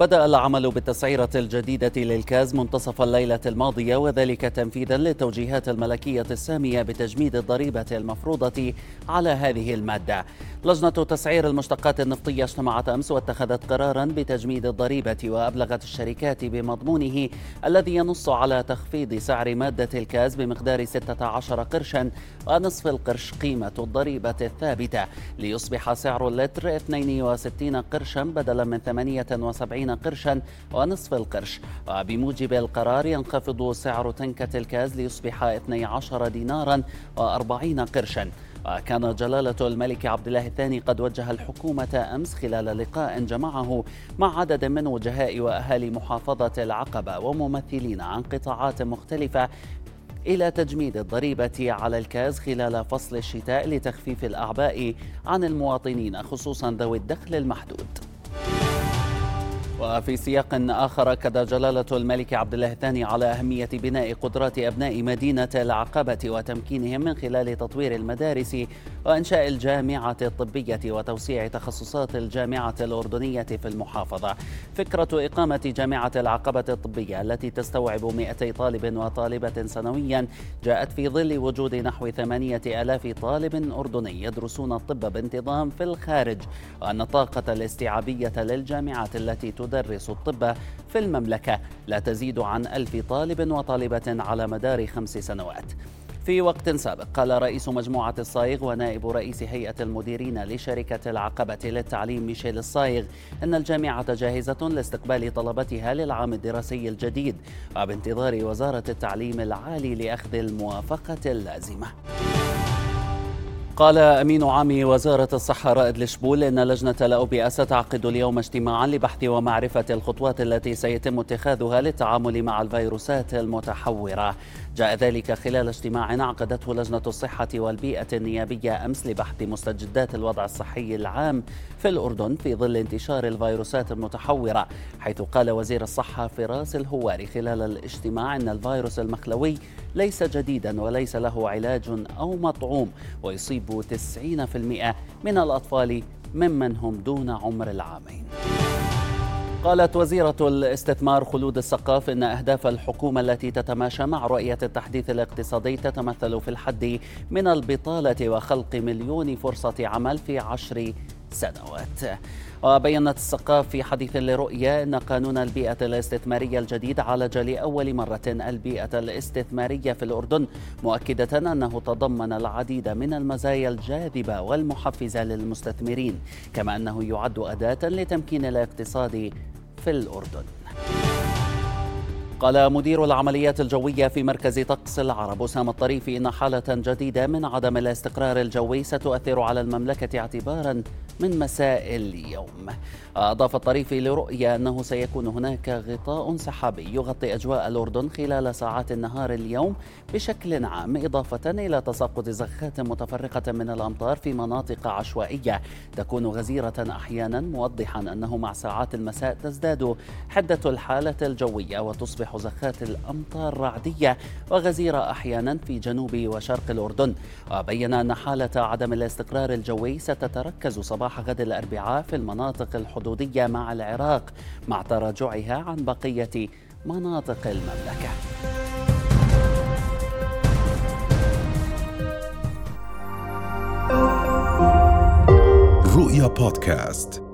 بدأ العمل بالتسعيرة الجديدة للكاز منتصف الليلة الماضية، وذلك تنفيذا للتوجيهات الملكية السامية بتجميد الضريبة المفروضة على هذه المادة. لجنة تسعير المشتقات النفطية اجتمعت أمس واتخذت قرارا بتجميد الضريبة، وأبلغت الشركات بمضمونه الذي ينص على تخفيض سعر مادة الكاز بمقدار 16 قرشا ونصف القرش قيمة الضريبة الثابتة، ليصبح سعر اللتر 62 قرشا بدلا من 78 قرشا ونصف القرش. وبموجب القرار ينخفض سعر تنكة الكاز ليصبح 12 دينارا و40 قرشا. وكان جلالة الملك عبد الله الثاني قد وجه الحكومة أمس خلال لقاء جمعه مع عدد من وجهاء وأهالي محافظة العقبة وممثلين عن قطاعات مختلفة إلى تجميد الضريبة على الكاز خلال فصل الشتاء لتخفيف الأعباء عن المواطنين، خصوصا ذوي الدخل المحدود. وفي سياق آخر، أكد جلالة الملك عبد الله الثاني على أهمية بناء قدرات أبناء مدينة العقبة وتمكينهم من خلال تطوير المدارس وإنشاء الجامعة الطبية وتوسيع تخصصات الجامعة الأردنية في المحافظة. فكرة إقامة جامعة العقبة الطبية التي تستوعب 200 طالب وطالبة سنويا جاءت في ظل وجود نحو 8000 طالب أردني يدرسون الطب بانتظام في الخارج، وأن الطاقة الاستيعابية للجامعات التي تدرس الطب في المملكة لا تزيد عن 1000 طالب وطالبة على مدار 5 سنوات. في وقت سابق قال رئيس مجموعة الصايغ ونائب رئيس هيئة المديرين لشركة العقبة للتعليم ميشيل الصايغ أن الجامعة جاهزة لاستقبال طلبتها للعام الدراسي الجديد، وبانتظار وزارة التعليم العالي لأخذ الموافقة اللازمة. قال أمين عام وزارة الصحة رائد لشبول إن لجنة الأوبئة ستعقد اليوم اجتماعا لبحث ومعرفة الخطوات التي سيتم اتخاذها للتعامل مع الفيروسات المتحورة. جاء ذلك خلال اجتماع عقدته لجنة الصحة والبيئة النيابية أمس لبحث مستجدات الوضع الصحي العام في الأردن في ظل انتشار الفيروسات المتحورة، حيث قال وزير الصحة فراس الهواري خلال الاجتماع إن الفيروس المخلوي ليس جديدا وليس له علاج أو مطعوم، ويصيب 90% من الأطفال ممن هم دون عمر العامين. قالت وزيرة الاستثمار خلود الثقاف إن أهداف الحكومة التي تتماشى مع رؤية التحديث الاقتصادي تتمثل في الحد من البطالة وخلق 1,000,000 فرصة عمل في 10 سنوات. وبيّنت الثقاف في حديث لرؤيا أن قانون البيئة الاستثمارية الجديد عالج لأول مرة البيئة الاستثمارية في الأردن، مؤكدة أنه تضمن العديد من المزايا الجاذبة والمحفزة للمستثمرين، كما أنه يعد أداة لتمكين الاقتصاد في الأردن. قال مدير العمليات الجوية في مركز طقس العرب اسامة الطريفي إن حالة جديدة من عدم الاستقرار الجوي ستؤثر على المملكة اعتباراً من مساء اليوم. أضاف الطريفي لرؤيا أنه سيكون هناك غطاء سحابي يغطي أجواء الأردن خلال ساعات النهار اليوم بشكل عام، إضافة إلى تساقط زخات متفرقة من الأمطار في مناطق عشوائية تكون غزيرة أحيانا، موضحا أنه مع ساعات المساء تزداد حدة الحالة الجوية وتصبح زخات الأمطار رعدية وغزيرة أحيانا في جنوب وشرق الأردن. وبين أن حالة عدم الاستقرار الجوي ستتركز صباح غد الأربعاء في المناطق الحدودية مع العراق، مع تراجعها عن بقية مناطق المملكة. رؤيا بودكاست.